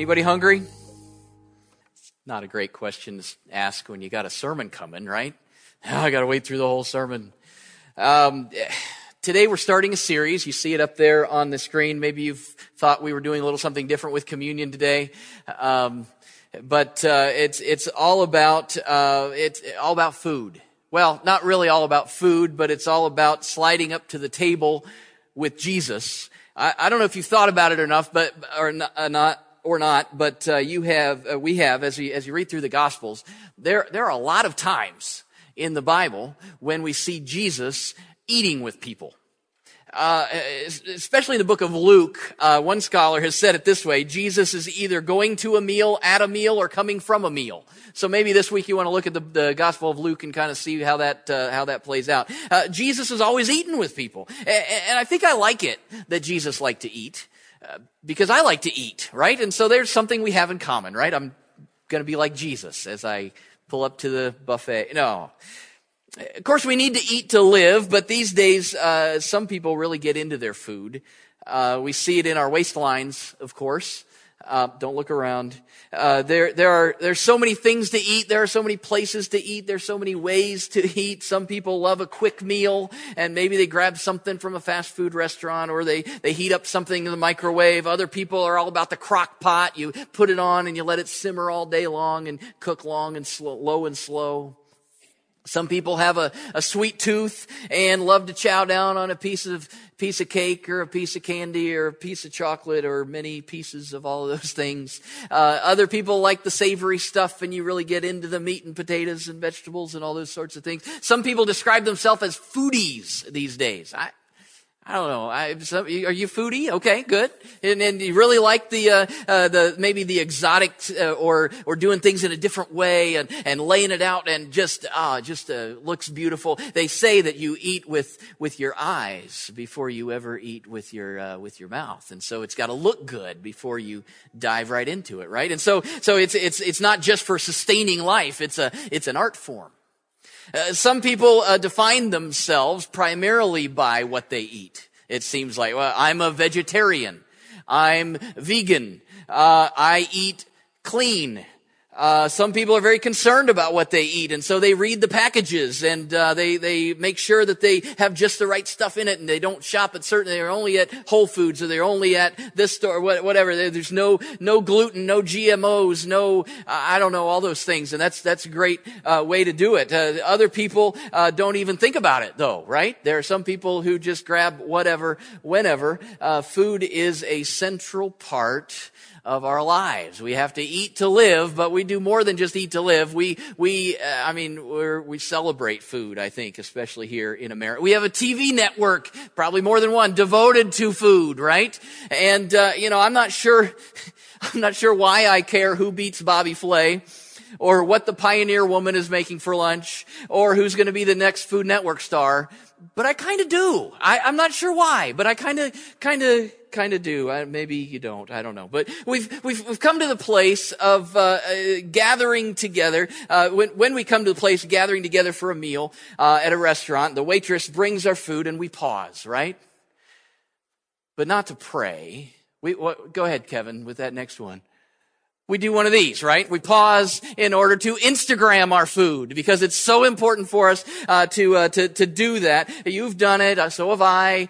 Anybody hungry? Not a great question to ask when you got a sermon coming, right? I got to wait through the whole sermon. Today we're starting a series. You see it up there on the screen. Maybe you've thought we were doing a little something different with communion today. But it's all about food. Well, not really all about food, but it's all about sliding up to the table with Jesus. I don't know if you've thought about it enough, but we have as you read through the Gospels, there are a lot of times in the Bible when we see Jesus eating with people. Especially in the book of Luke, one scholar has said it this way: Jesus is either going to a meal, at a meal, or coming from a meal. So maybe this week you want to look at the Gospel of Luke and kind of see how that plays out. Jesus is always eating with people, and I think I like it that Jesus liked to eat because I like to eat, right? And so there's something we have in common, right? I'm going to be like Jesus as I pull up to the buffet. No. Of course, we need to eat to live, but these days, some people really get into their food. We see it in our waistlines, of course. Don't look around. There's so many things to eat. There are so many places to eat. There's so many ways to eat. Some people love a quick meal, and maybe they grab something from a fast food restaurant, or they heat up something in the microwave. Other people are all about the crock pot. You put it on and you let it simmer all day long and cook long and slow, low and slow. Some people have a sweet tooth and love to chow down on a piece of cake or a piece of candy or a piece of chocolate or many pieces of all of those things. Other people like the savory stuff, and you really get into the meat and potatoes and vegetables and all those sorts of things. Some people describe themselves as foodies these days. I don't know. Are you foodie? Okay, good. And you really like the exotic or doing things in a different way and laying it out and just looks beautiful. They say that you eat with your eyes before you ever eat with your mouth, and so it's got to look good before you dive right into it, right? And so it's not just for sustaining life. It's an art form. Some people define themselves primarily by what they eat. It seems like, well, I'm a vegetarian. I'm vegan. I eat clean. Some people are very concerned about what they eat, and so they read the packages, and they make sure that they have just the right stuff in it, and they don't shop at certain. They're only at Whole Foods, or they're only at this store, whatever. There's no gluten, no GMOs, no I don't know, all those things, and that's a great way to do it. Other people don't even think about it, though, right? There are some people who just grab whatever, whenever. Food is a central part of our lives. We have to eat to live, but we do more than just eat to live. We celebrate food, I think, especially here in America. We have a TV network, probably more than one, devoted to food, right? And I'm not sure why I care who beats Bobby Flay, or what the Pioneer Woman is making for lunch, or who's going to be the next Food Network star. But I kind of do. I'm not sure why, but I kind of do. Maybe you don't. I don't know. But we've come to the place of gathering together. When we come to the place of gathering together for a meal at a restaurant, the waitress brings our food and we pause, right? But not to pray. Go ahead, Kevin, with that next one. We do one of these, right? We pause in order to Instagram our food because it's so important for us to do that. You've done it, so have I.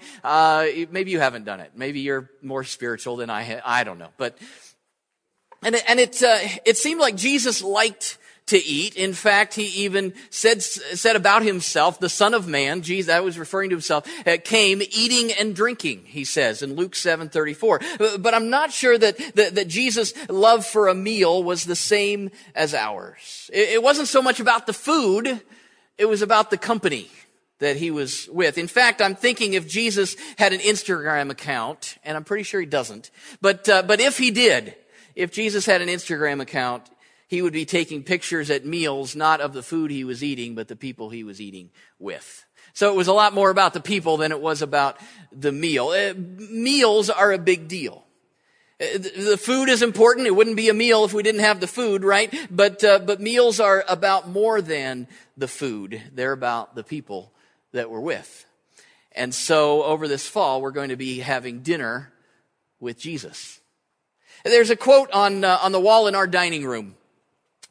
Maybe you haven't done it. Maybe you're more spiritual than I. I don't know, but it seemed like Jesus liked to eat. In fact, he even said about himself, the Son of Man, Jesus, that was referring to himself, came eating and drinking, he says in Luke 7:34. But I'm not sure that Jesus' love for a meal was the same as ours. It wasn't so much about the food, it was about the company that he was with. In fact, I'm thinking if Jesus had an Instagram account, and I'm pretty sure he doesn't, but if he did, if Jesus had an Instagram account, he would be taking pictures at meals, not of the food he was eating, but the people he was eating with. So it was a lot more about the people than it was about the meal. Meals are a big deal. The food is important. It wouldn't be a meal if we didn't have the food, right? But meals are about more than the food. They're about the people that we're with. And so over this fall, we're going to be having dinner with Jesus. There's a quote on the wall in our dining room.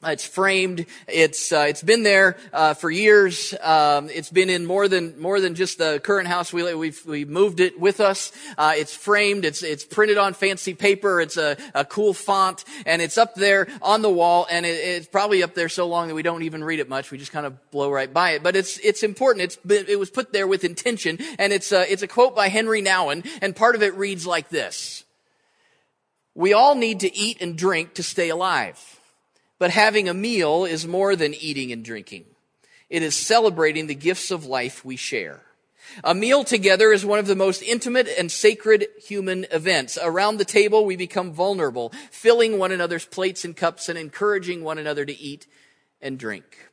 It's framed. It's been there for years. It's been in more than just the current house. We moved it with us. It's framed. It's printed on fancy paper. It's a cool font, and it's up there on the wall. And it's probably up there so long that we don't even read it much. We just kind of blow right by it. But it's important. It was put there with intention, and it's a quote by Henry Nouwen, and part of it reads like this: "We all need to eat and drink to stay alive. But having a meal is more than eating and drinking. It is celebrating the gifts of life we share. A meal together is one of the most intimate and sacred human events. Around the table, we become vulnerable, filling one another's plates and cups and encouraging one another to eat and drink.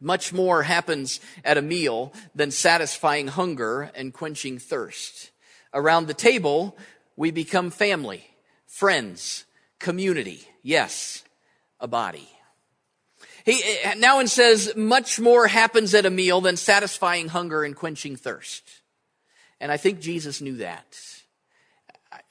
Much more happens at a meal than satisfying hunger and quenching thirst. Around the table, we become family, friends, community, yes, a body." Nouwen says, much more happens at a meal than satisfying hunger and quenching thirst. And I think Jesus knew that.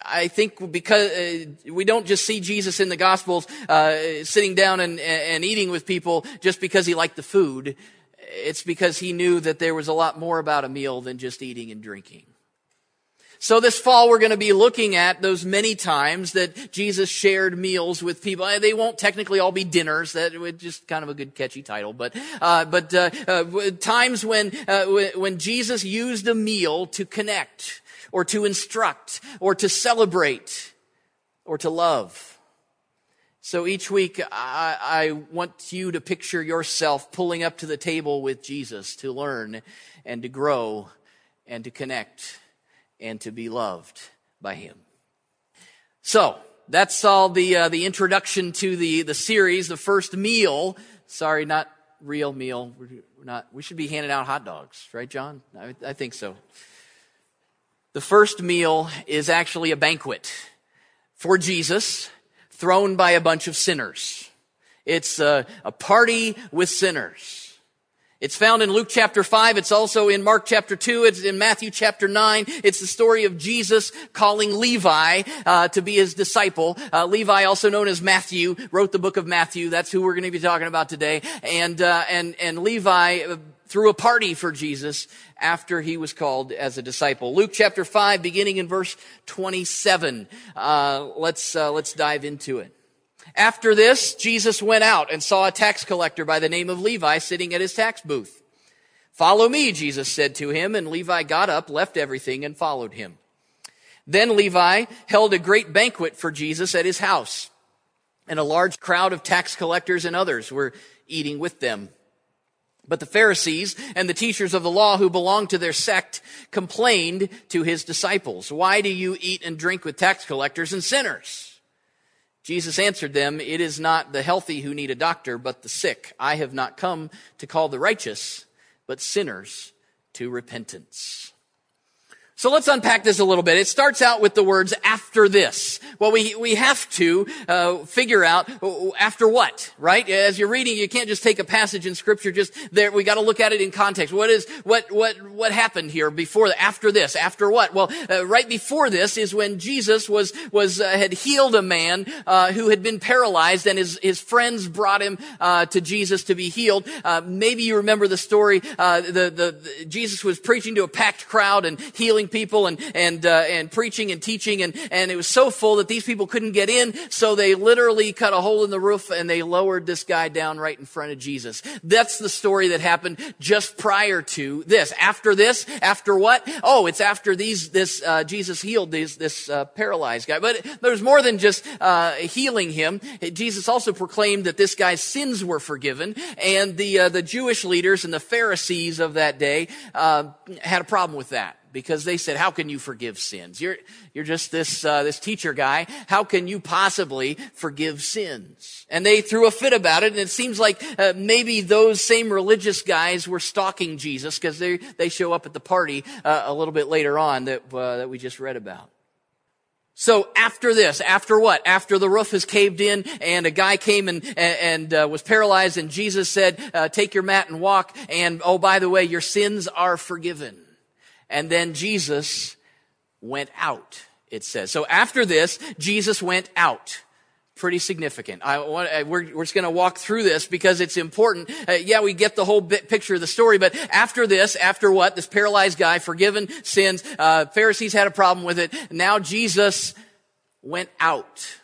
I think because we don't just see Jesus in the Gospels sitting down and eating with people just because he liked the food. It's because he knew that there was a lot more about a meal than just eating and drinking. So this fall, we're going to be looking at those many times that Jesus shared meals with people. They won't technically all be dinners. That would just kind of a good catchy title, but times when Jesus used a meal to connect or to instruct or to celebrate or to love. So each week, I want you to picture yourself pulling up to the table with Jesus to learn and to grow and to connect and to be loved by him. So that's all the introduction to the series, the first meal. Sorry, not real meal. We're not. We should be handing out hot dogs, right, John? I think so. The first meal is actually a banquet for Jesus, thrown by a bunch of sinners. It's a party with sinners. It's found in Luke chapter 5. It's also in Mark chapter 2. It's in Matthew chapter 9. It's the story of Jesus calling Levi to be his disciple. Levi, also known as Matthew, wrote the book of Matthew. That's who we're going to be talking about today. And Levi threw a party for Jesus after he was called as a disciple. Luke chapter 5, beginning in verse 27. Let's dive into it. "After this, Jesus went out and saw a tax collector by the name of Levi sitting at his tax booth. 'Follow me,' Jesus said to him, and Levi got up, left everything, and followed him. Then Levi held a great banquet for Jesus at his house, and a large crowd of tax collectors and others were eating with them. But the Pharisees and the teachers of the law who belonged to their sect complained to his disciples, 'Why do you eat and drink with tax collectors and sinners?' Jesus answered them, 'It is not the healthy who need a doctor, but the sick. I have not come to call the righteous, but sinners to repentance.'" So let's unpack this a little bit. It starts out with the words, "after this." Well, we have to figure out after what, right? As you're reading, you can't just take a passage in Scripture just there. We got to look at it in context. What happened here before the after this? After what? Well, right before this is when Jesus was had healed a man who had been paralyzed, and his friends brought him to Jesus to be healed. Maybe you remember the story. Jesus was preaching to a packed crowd and healing people and preaching and teaching, and it was so full that these people couldn't get in, so they literally cut a hole in the roof and they lowered this guy down right in front of Jesus. That's the story that happened just prior to this. After this, after what? Oh, it's after Jesus healed this paralyzed guy. But there's more than just healing him. Jesus also proclaimed that this guy's sins were forgiven, and the Jewish leaders and the Pharisees of that day had a problem with that, because they said, "How can you forgive sins? You're just this teacher guy. How can you possibly forgive sins?" And they threw a fit about it, and it seems like maybe those same religious guys were stalking Jesus, because they show up at the party a little bit later on that we just read about. So after this, after what? After the roof has caved in and a guy came and was paralyzed, and Jesus said, "Take your mat and walk, and oh, by the way, your sins are forgiven." And then Jesus went out, it says. So after this, Jesus went out. Pretty significant. We're just going to walk through this because it's important. We get the whole picture of the story, but after this, after what? This paralyzed guy, forgiven sins, Pharisees had a problem with it. Now Jesus went out.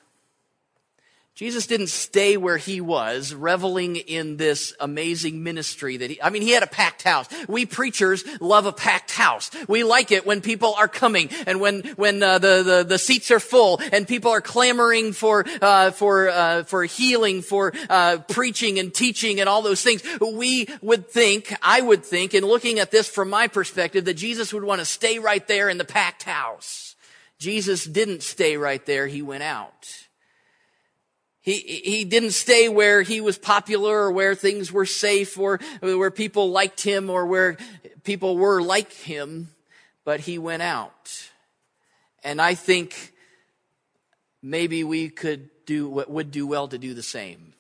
Jesus didn't stay where he was, reveling in this amazing ministry that he had a packed house. We preachers love a packed house. We like it when people are coming and when the seats are full and people are clamoring for healing, for preaching and teaching and all those things. I would think, in looking at this from my perspective, that Jesus would want to stay right there in the packed house. Jesus didn't stay right there. He went out. He didn't stay where he was popular or where things were safe or where people liked him or where people were like him, but he went out. And I think maybe we would do well to do the same.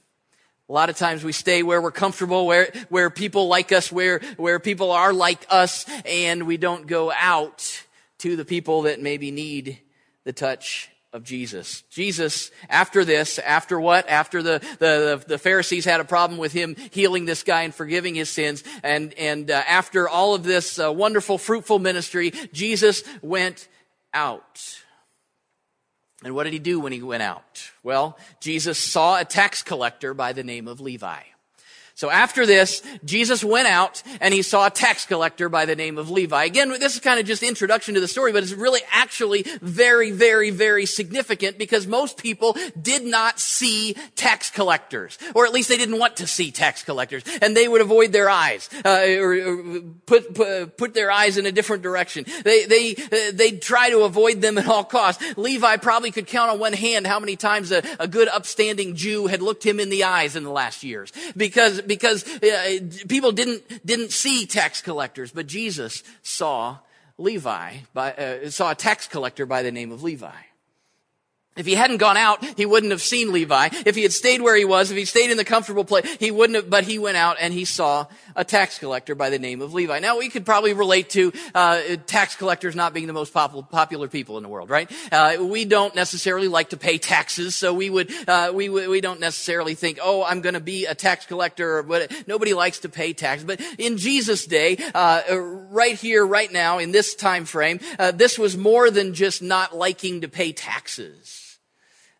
A lot of times we stay where we're comfortable, where people like us, where people are like us, and we don't go out to the people that maybe need the touch of Jesus. Jesus, after this, after what? After the Pharisees had a problem with him healing this guy and forgiving his sins, and after all of this wonderful, fruitful ministry, Jesus went out. And what did he do when he went out? Well, Jesus saw a tax collector by the name of Levi. So after this, Jesus went out and he saw a tax collector by the name of Levi. Again, this is kind of just introduction to the story, but it's really actually very, very, very significant because most people did not see tax collectors, or at least they didn't want to see tax collectors, and they would avoid their eyes or put their eyes in a different direction. They'd try to avoid them at all costs. Levi probably could count on one hand how many times a good upstanding Jew had looked him in the eyes in the last years because people didn't see tax collectors, but Jesus saw saw a tax collector by the name of Levi. If he hadn't gone out, he wouldn't have seen Levi. If he had stayed where he was, if he stayed in the comfortable place, he wouldn't have, but he went out and he saw a tax collector by the name of Levi. Now, we could probably relate to tax collectors not being the most popular people in the world, right? We don't necessarily like to pay taxes, so we don't necessarily think, oh, I'm going to be a tax collector, but nobody likes to pay taxes. But in Jesus' day, right here, right now, in this time frame, this was more than just not liking to pay taxes.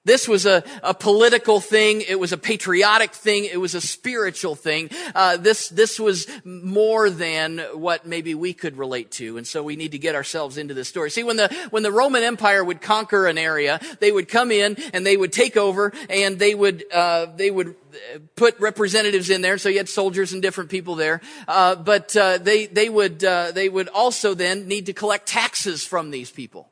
This was a political thing. It was a patriotic thing. It was a spiritual thing. This was more than what maybe we could relate to. And so we need to get ourselves into this story. See, when the Roman Empire would conquer an area, they would come in and they would take over and they would put representatives in there. So you had soldiers and different people there. But they would also then need to collect taxes from these people.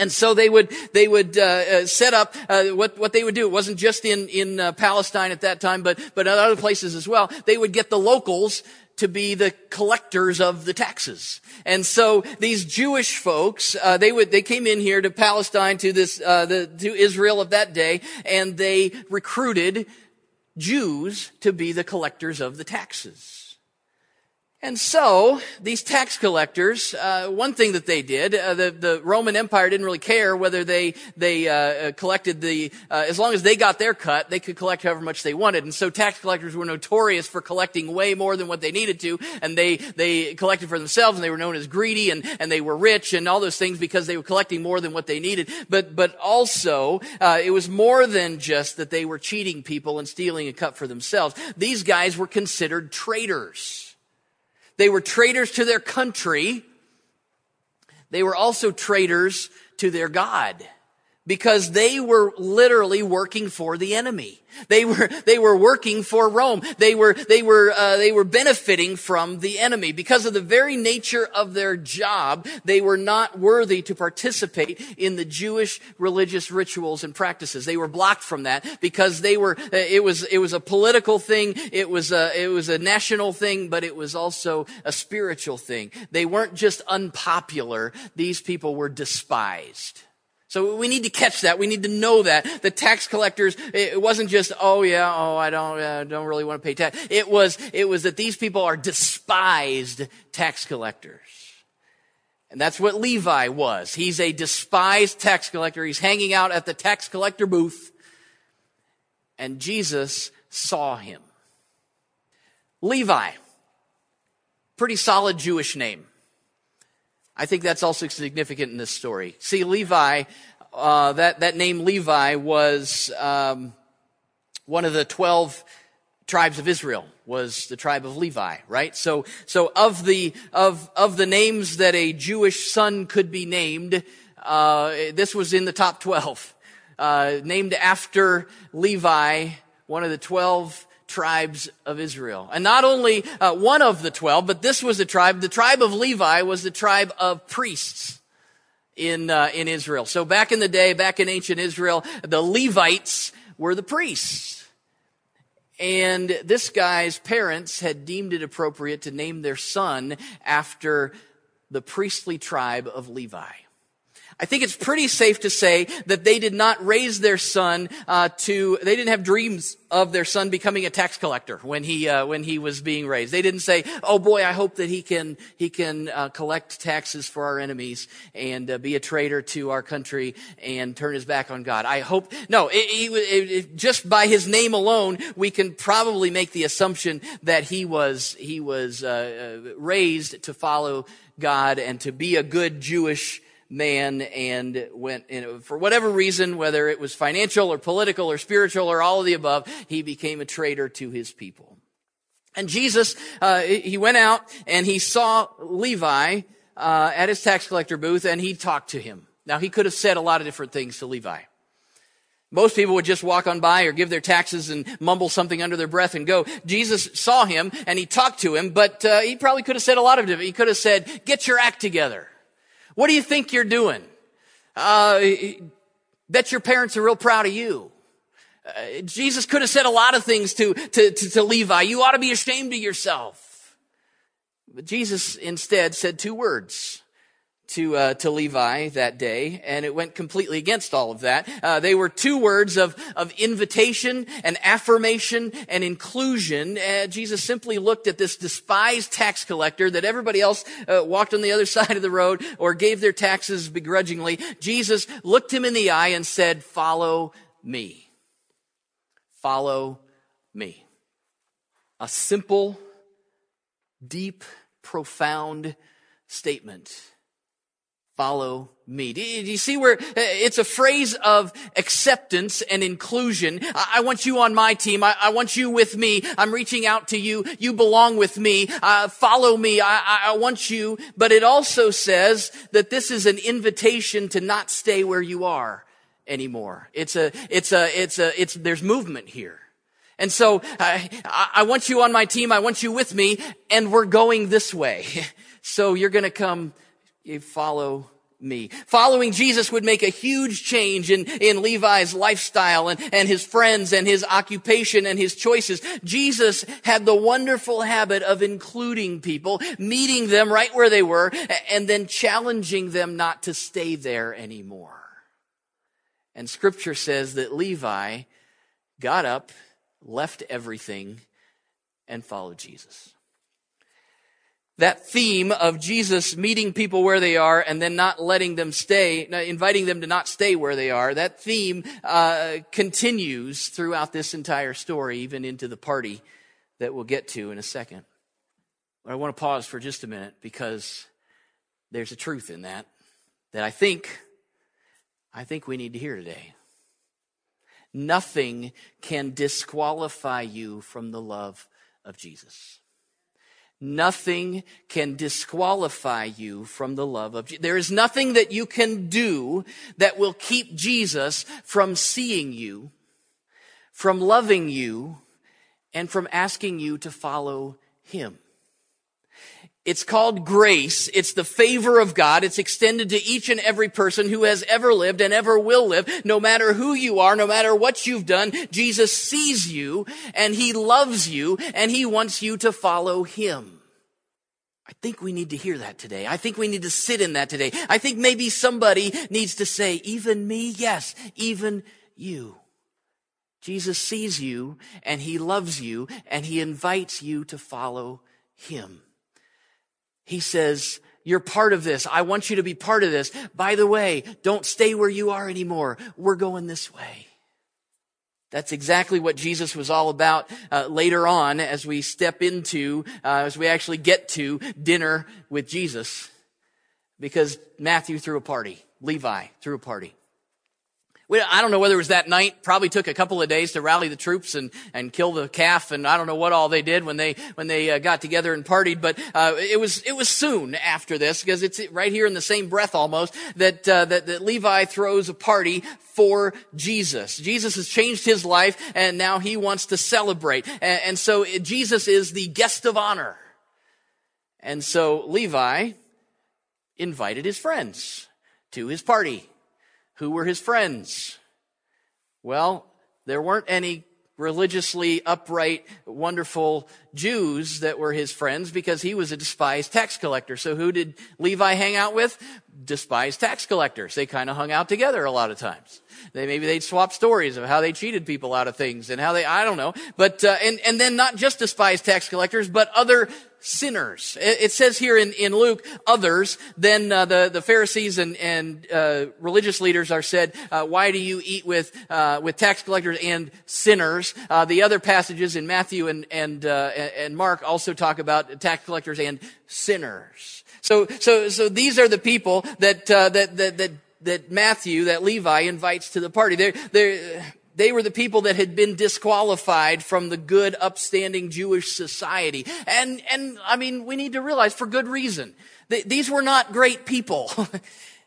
And so they would set up what they would do. It wasn't just in Palestine at that time, but in other places as well. They would get the locals to be the collectors of the taxes. And so these Jewish folks, they came in here to Palestine, to to Israel of that day, and they recruited Jews to be the collectors of the taxes. And so, these tax collectors, one thing that they did, the Roman Empire didn't really care whether they collected as long as they got their cut, they could collect however much they wanted. And so tax collectors were notorious for collecting way more than what they needed to, and they collected for themselves, and they were known as greedy, and they were rich, and all those things because they were collecting more than what they needed. But also, it was more than just that they were cheating people and stealing a cut for themselves. These guys were considered traitors. They were traitors to their country. They were also traitors to their God because they were literally working for the enemy. They were working for Rome. They were benefiting from the enemy. Because of the very nature of their job, they were not worthy to participate in the Jewish religious rituals and practices. They were blocked from that because it was a political thing. It was a national thing, but it was also a spiritual thing. They weren't just unpopular. These people were despised. So we need to catch that. We need to know that. The tax collectors, it wasn't just, I don't really want to pay tax. It was that these people are despised tax collectors. And that's what Levi was. He's a despised tax collector. He's hanging out at the tax collector booth. And Jesus saw him. Levi, pretty solid Jewish name. I think that's also significant in this story. See, Levi, that name Levi was one of the 12 tribes of Israel, was the tribe of Levi, right? So of the names that a Jewish son could be named, this was in the top 12. Named after Levi, one of the 12 tribes of Israel. And not only one of the 12, but this was a tribe. The tribe of Levi was the tribe of priests in Israel. So back in the day, back in ancient Israel, the Levites were the priests. And this guy's parents had deemed it appropriate to name their son after the priestly tribe of Levi. I think it's pretty safe to say that they did not raise their son they didn't have dreams of their son becoming a tax collector when he was being raised. They didn't say, "Oh boy, I hope that he can collect taxes for our enemies and be a traitor to our country and turn his back on God." I hope no. Just by his name alone, we can probably make the assumption that he was raised to follow God and to be a good Jewish man, and went, and for whatever reason, whether it was financial or political or spiritual or all of the above, he became a traitor to his people. And Jesus, he went out and he saw Levi at his tax collector booth, and he talked to him. Now, he could have said a lot of different things to Levi. Most people would just walk on by or give their taxes and mumble something under their breath and go. Jesus saw him and he talked to him, but he probably could have said a lot of different. He could have said, "Get your act together. What do you think you're doing? Bet your parents are real proud of you." Jesus could have said a lot of things to Levi. "You ought to be ashamed of yourself." But Jesus instead said two words to Levi that day, and it went completely against all of that. They were two words of invitation and affirmation and inclusion. Jesus simply looked at this despised tax collector that everybody else walked on the other side of the road or gave their taxes begrudgingly. Jesus looked him in the eye and said, "Follow me. Follow me." A simple, deep, profound statement. Follow me. Do you see where it's a phrase of acceptance and inclusion? I want you on my team. I want you with me. I'm reaching out to you. You belong with me. Follow me. I want you. But it also says that this is an invitation to not stay where you are anymore. There's movement here. And so I want you on my team. I want you with me, and we're going this way. So you're going to come. You follow me. Following Jesus would make a huge change in Levi's lifestyle and his friends and his occupation and his choices. Jesus had the wonderful habit of including people, meeting them right where they were, and then challenging them not to stay there anymore. And Scripture says that Levi got up, left everything, and followed Jesus. That theme of Jesus meeting people where they are and then not letting them stay, inviting them to not stay where they are, that theme continues throughout this entire story, even into the party that we'll get to in a second. But I want to pause for just a minute, because there's a truth in that I think we need to hear today. Nothing can disqualify you from the love of Jesus. Nothing can disqualify you from the love of Jesus. There is nothing that you can do that will keep Jesus from seeing you, from loving you, and from asking you to follow him. It's called grace. It's the favor of God. It's extended to each and every person who has ever lived and ever will live. No matter who you are, no matter what you've done, Jesus sees you and he loves you and he wants you to follow him. I think we need to hear that today. I think we need to sit in that today. I think maybe somebody needs to say, "Even me? Yes, even you." Jesus sees you and he loves you and he invites you to follow him. He says, You're part of this. I want you to be part of this. By the way, don't stay where you are anymore. We're going this way. That's exactly what Jesus was all about later on as we step into, as we actually get to dinner with Jesus. Because Matthew threw a party. Levi threw a party. I don't know whether it was that night, probably took a couple of days to rally the troops and kill the calf, and I don't know what all they did when they got together and partied, but it was soon after this, because it's right here in the same breath almost that Levi throws a party for Jesus. Jesus has changed his life and now he wants to celebrate. And so Jesus is the guest of honor. And so Levi invited his friends to his party. Who were his friends? Well, there weren't any religiously upright, wonderful Jews that were his friends because he was a despised tax collector. So who did Levi hang out with? Despised tax collectors. They kind of hung out together a lot of times. They'd swap stories of how they cheated people out of things and how I don't know. But, and then not just despised tax collectors, but other sinners. It says here in Luke, others, then the Pharisees and religious leaders are said, why do you eat with tax collectors and sinners? The other passages in Matthew and Mark also talk about tax collectors and sinners. So these are the people that Matthew, that Levi invites to the party. They were the people that had been disqualified from the good, upstanding Jewish society. And I mean, we need to realize for good reason. These were not great people.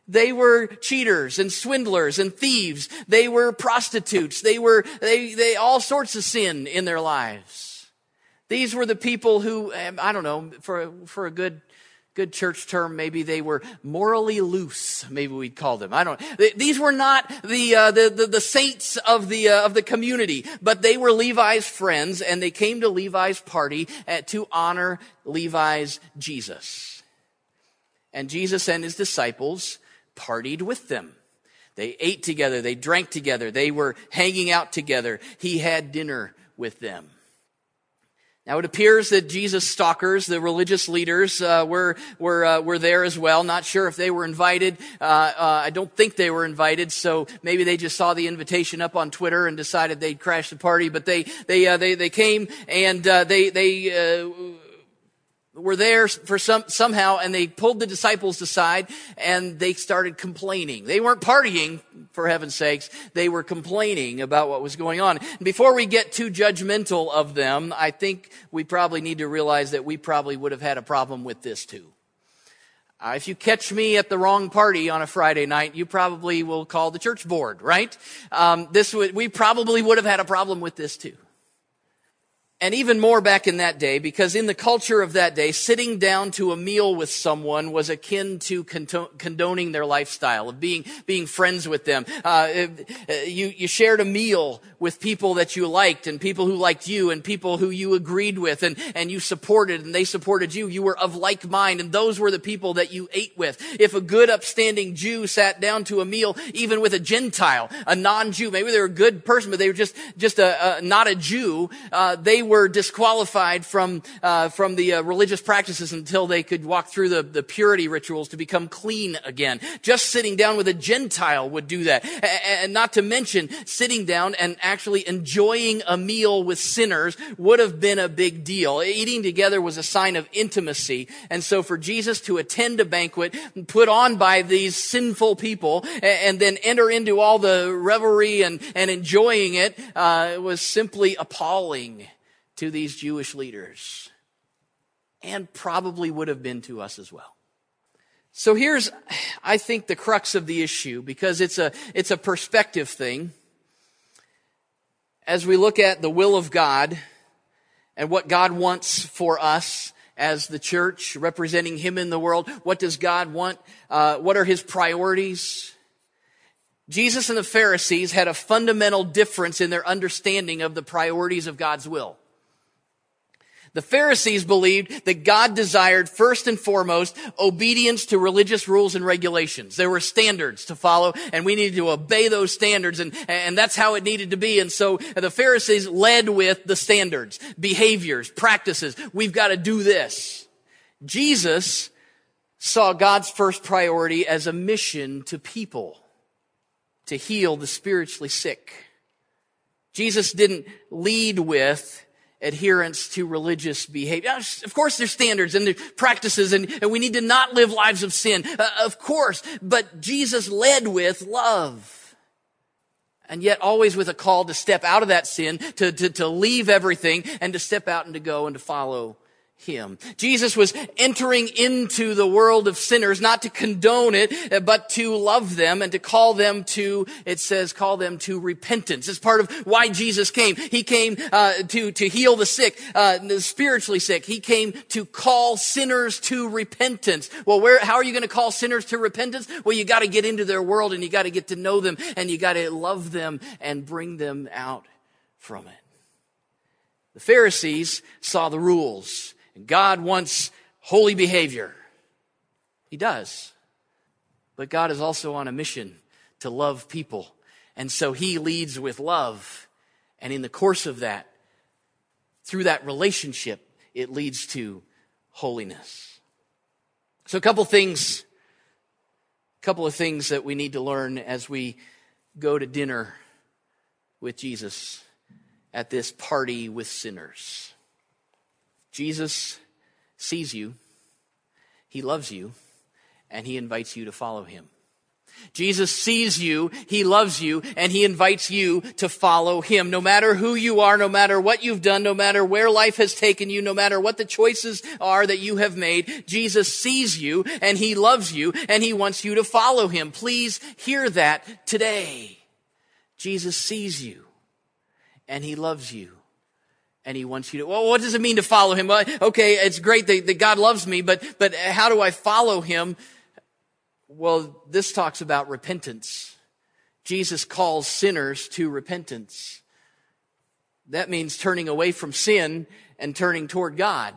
They were cheaters and swindlers and thieves. They were prostitutes. They all sorts of sin in their lives. These were the people who, I don't know, for a good church term, maybe they were morally loose. Maybe we'd call them. I don't know. These were not the saints of the community, but they were Levi's friends, and they came to Levi's party to honor Levi's Jesus. And Jesus and his disciples partied with them. They ate together. They drank together. They were hanging out together. He had dinner with them. Now it appears that Jesus' stalkers, the religious leaders, were there as well. Not sure if they were invited. I don't think they were invited, so maybe they just saw the invitation up on Twitter and decided they'd crash the party. But they came and they were there for somehow, and they pulled the disciples aside and they started complaining. They weren't partying, for heaven's sakes. They were complaining about what was going on. And before we get too judgmental of them, I think we probably need to realize that we probably would have had a problem with this too. If you catch me at the wrong party on a Friday night, you probably will call the church board, right? We probably would have had a problem with this too. And even more back in that day, because in the culture of that day, sitting down to a meal with someone was akin to condoning their lifestyle, of being friends with them. You shared a meal with people that you liked and people who liked you and people who you agreed with and you supported and they supported you. You were of like mind, and those were the people that you ate with. If a good, upstanding Jew sat down to a meal, even with a Gentile, a non-Jew, maybe they were a good person, but they were just not a Jew, they were disqualified from the religious practices until they could walk through the purity rituals to become clean again. Just sitting down with a Gentile would do that. And not to mention, sitting down and actually enjoying a meal with sinners would have been a big deal. Eating together was a sign of intimacy. And so for Jesus to attend a banquet put on by these sinful people and then enter into all the revelry and enjoying it was simply appalling to these Jewish leaders, and probably would have been to us as well. So here's, I think, the crux of the issue, because it's a perspective thing. As we look at the will of God and what God wants for us as the church, representing Him in the world, what does God want? What are His priorities? Jesus and the Pharisees had a fundamental difference in their understanding of the priorities of God's will. The Pharisees believed that God desired, first and foremost, obedience to religious rules and regulations. There were standards to follow, and we needed to obey those standards, and that's how it needed to be. And so the Pharisees led with the standards, behaviors, practices. We've got to do this. Jesus saw God's first priority as a mission to people, to heal the spiritually sick. Jesus didn't lead with adherence to religious behavior. Of course, there's standards and there's practices, and we need to not live lives of sin. Of course, but Jesus led with love. And yet always with a call to step out of that sin, to leave everything, and to step out and to go and to follow Him. Jesus was entering into the world of sinners, not to condone it, but to love them and to call them to, it says, call them to repentance. It's part of why Jesus came. He came to heal the sick, the spiritually sick. He came to call sinners to repentance. Well, how are you going to call sinners to repentance? Well, you got to get into their world and you got to get to know them and you got to love them and bring them out from it. The Pharisees saw the rules. God wants holy behavior. He does. But God is also on a mission to love people. And so He leads with love. And in the course of that, through that relationship, it leads to holiness. So a couple of things that we need to learn as we go to dinner with Jesus at this party with sinners. Jesus sees you, He loves you, and He invites you to follow Him. Jesus sees you, He loves you, and He invites you to follow Him. No matter who you are, no matter what you've done, no matter where life has taken you, no matter what the choices are that you have made, Jesus sees you, and He loves you, and He wants you to follow Him. Please hear that today. Jesus sees you, and He loves you. And He wants you to, well, what does it mean to follow Him? Well, okay, it's great that God loves me, but how do I follow Him? Well, this talks about repentance. Jesus calls sinners to repentance. That means turning away from sin and turning toward God.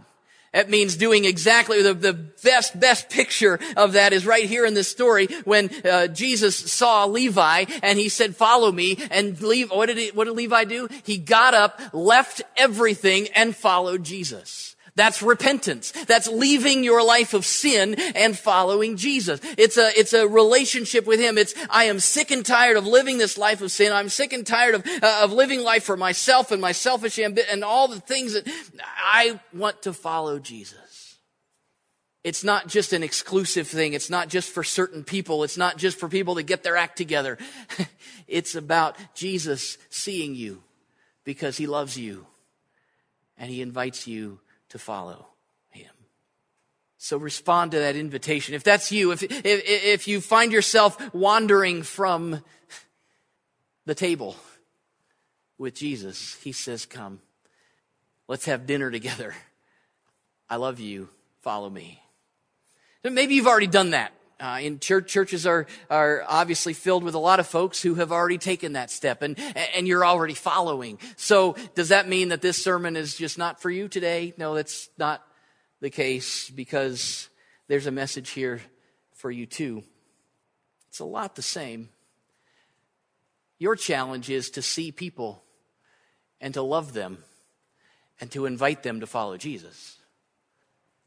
That means doing exactly the best picture of that is right here in this story when Jesus saw Levi and He said, "Follow me." And what did Levi do? He got up, left everything, and followed Jesus. That's repentance. That's leaving your life of sin and following Jesus. It's a relationship with Him. It's, I am sick and tired of living this life of sin. I'm sick and tired of living life for myself and my selfish ambition and all the things that I want to follow Jesus. It's not just an exclusive thing. It's not just for certain people. It's not just for people that get their act together. It's about Jesus seeing you because He loves you and He invites you to follow Him. So respond to that invitation. If that's you, if you find yourself wandering from the table with Jesus, He says, "Come, let's have dinner together. I love you. Follow me." Maybe you've already done that. In church, churches are obviously filled with a lot of folks who have already taken that step, and you're already following. So does that mean that this sermon is just not for you today? No, that's not the case, because there's a message here for you too. It's a lot the same. Your challenge is to see people and to love them and to invite them to follow Jesus.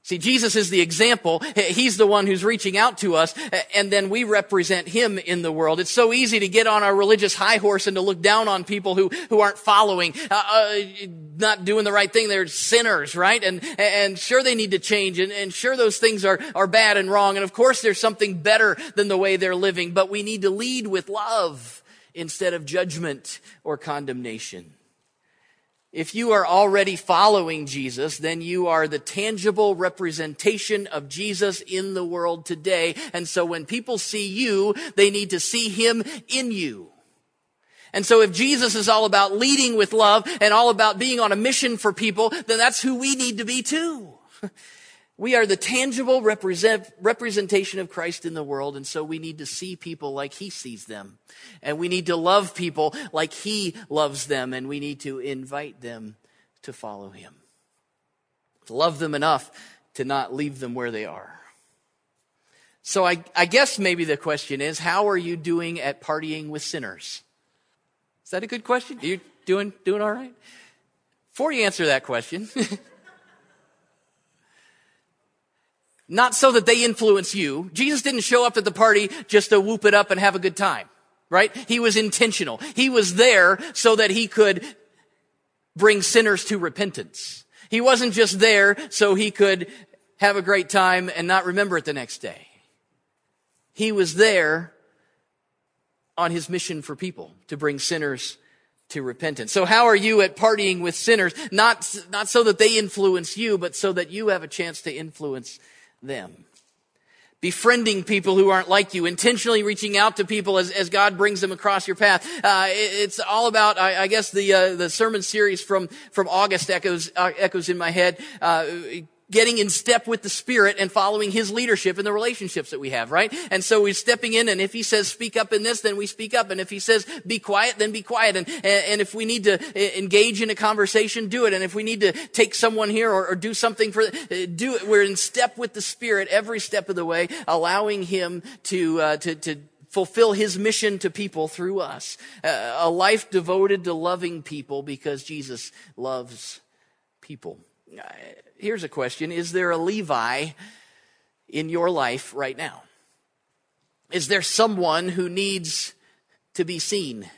See, Jesus is the example. He's the one who's reaching out to us, and then we represent Him in the world. It's so easy to get on our religious high horse and to look down on people who aren't following, not doing the right thing. They're sinners, right? And sure, they need to change, and sure, those things are bad and wrong, and of course, there's something better than the way they're living, but we need to lead with love instead of judgment or condemnation. If you are already following Jesus, then you are the tangible representation of Jesus in the world today. And so when people see you, they need to see Him in you. And so if Jesus is all about leading with love and all about being on a mission for people, then that's who we need to be too. We are the tangible representation of Christ in the world, and so we need to see people like He sees them. And we need to love people like He loves them, and we need to invite them to follow Him. To love them enough to not leave them where they are. So I guess maybe the question is, how are you doing at partying with sinners? Is that a good question? Are you doing all right? Before you answer that question... not so that they influence you. Jesus didn't show up at the party just to whoop it up and have a good time, right? He was intentional. He was there so that he could bring sinners to repentance. He wasn't just there so he could have a great time and not remember it the next day. He was there on his mission for people, to bring sinners to repentance. So how are you at partying with sinners? Not so that they influence you, but so that you have a chance to influence them. Befriending people who aren't like you, intentionally reaching out to people as God brings them across your path. It's all about, I guess, the sermon series from August echoes in my head. Getting in step with the Spirit and following his leadership in the relationships that we have, right? And so we're stepping in, and if he says speak up in this, then we speak up. And if he says be quiet, then be quiet. And if we need to engage in a conversation, do it. And if we need to take someone here or do something for, do it. We're in step with the Spirit every step of the way, allowing him to fulfill his mission to people through us. A life devoted to loving people because Jesus loves people. Here's a question. Is there a Levi in your life right now? Is there someone who needs to be seen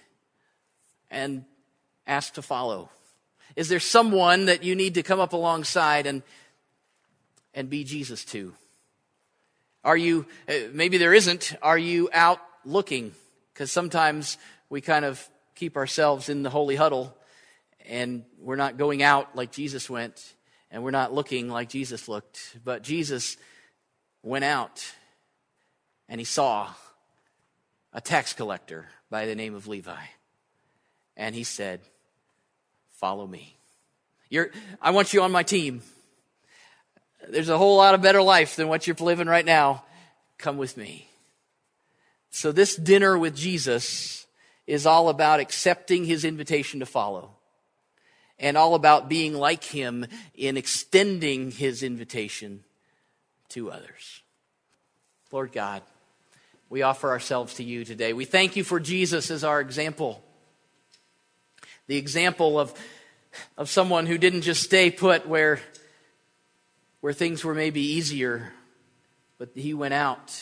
and asked to follow? Is there someone that you need to come up alongside and be Jesus to? Are you, maybe there isn't, are you out looking? Because sometimes we kind of keep ourselves in the holy huddle and we're not going out like Jesus went. And we're not looking like Jesus looked. But Jesus went out and he saw a tax collector by the name of Levi. And he said, follow me. I want you on my team. There's a whole lot of better life than what you're living right now. Come with me. So this dinner with Jesus is all about accepting his invitation to follow. And all about being like him in extending his invitation to others. Lord God, we offer ourselves to you today. We thank you for Jesus as our example. The example of someone who didn't just stay put where things were maybe easier, but he went out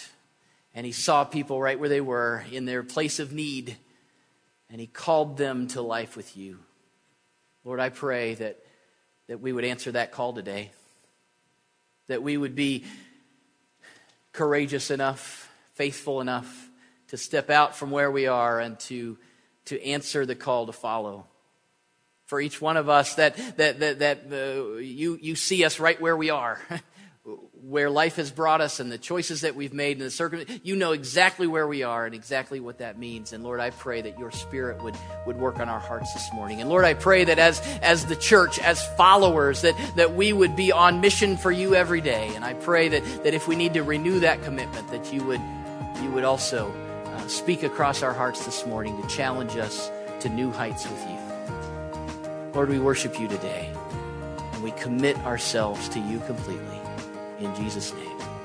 and he saw people right where they were in their place of need, and he called them to life with you. Lord, I pray that we would answer that call today, that we would be courageous enough, faithful enough to step out from where we are and to answer the call to follow. For each one of us, that you see us right where we are, where life has brought us and the choices that we've made and the circumstances. You know exactly where we are and exactly what that means. And Lord, I pray that your Spirit would work on our hearts this morning. And Lord, I pray that as the church, as followers, that we would be on mission for you every day. And I pray that if we need to renew that commitment, that you would also speak across our hearts this morning to challenge us to new heights with you. Lord, we worship you today and we commit ourselves to you completely. In Jesus' name.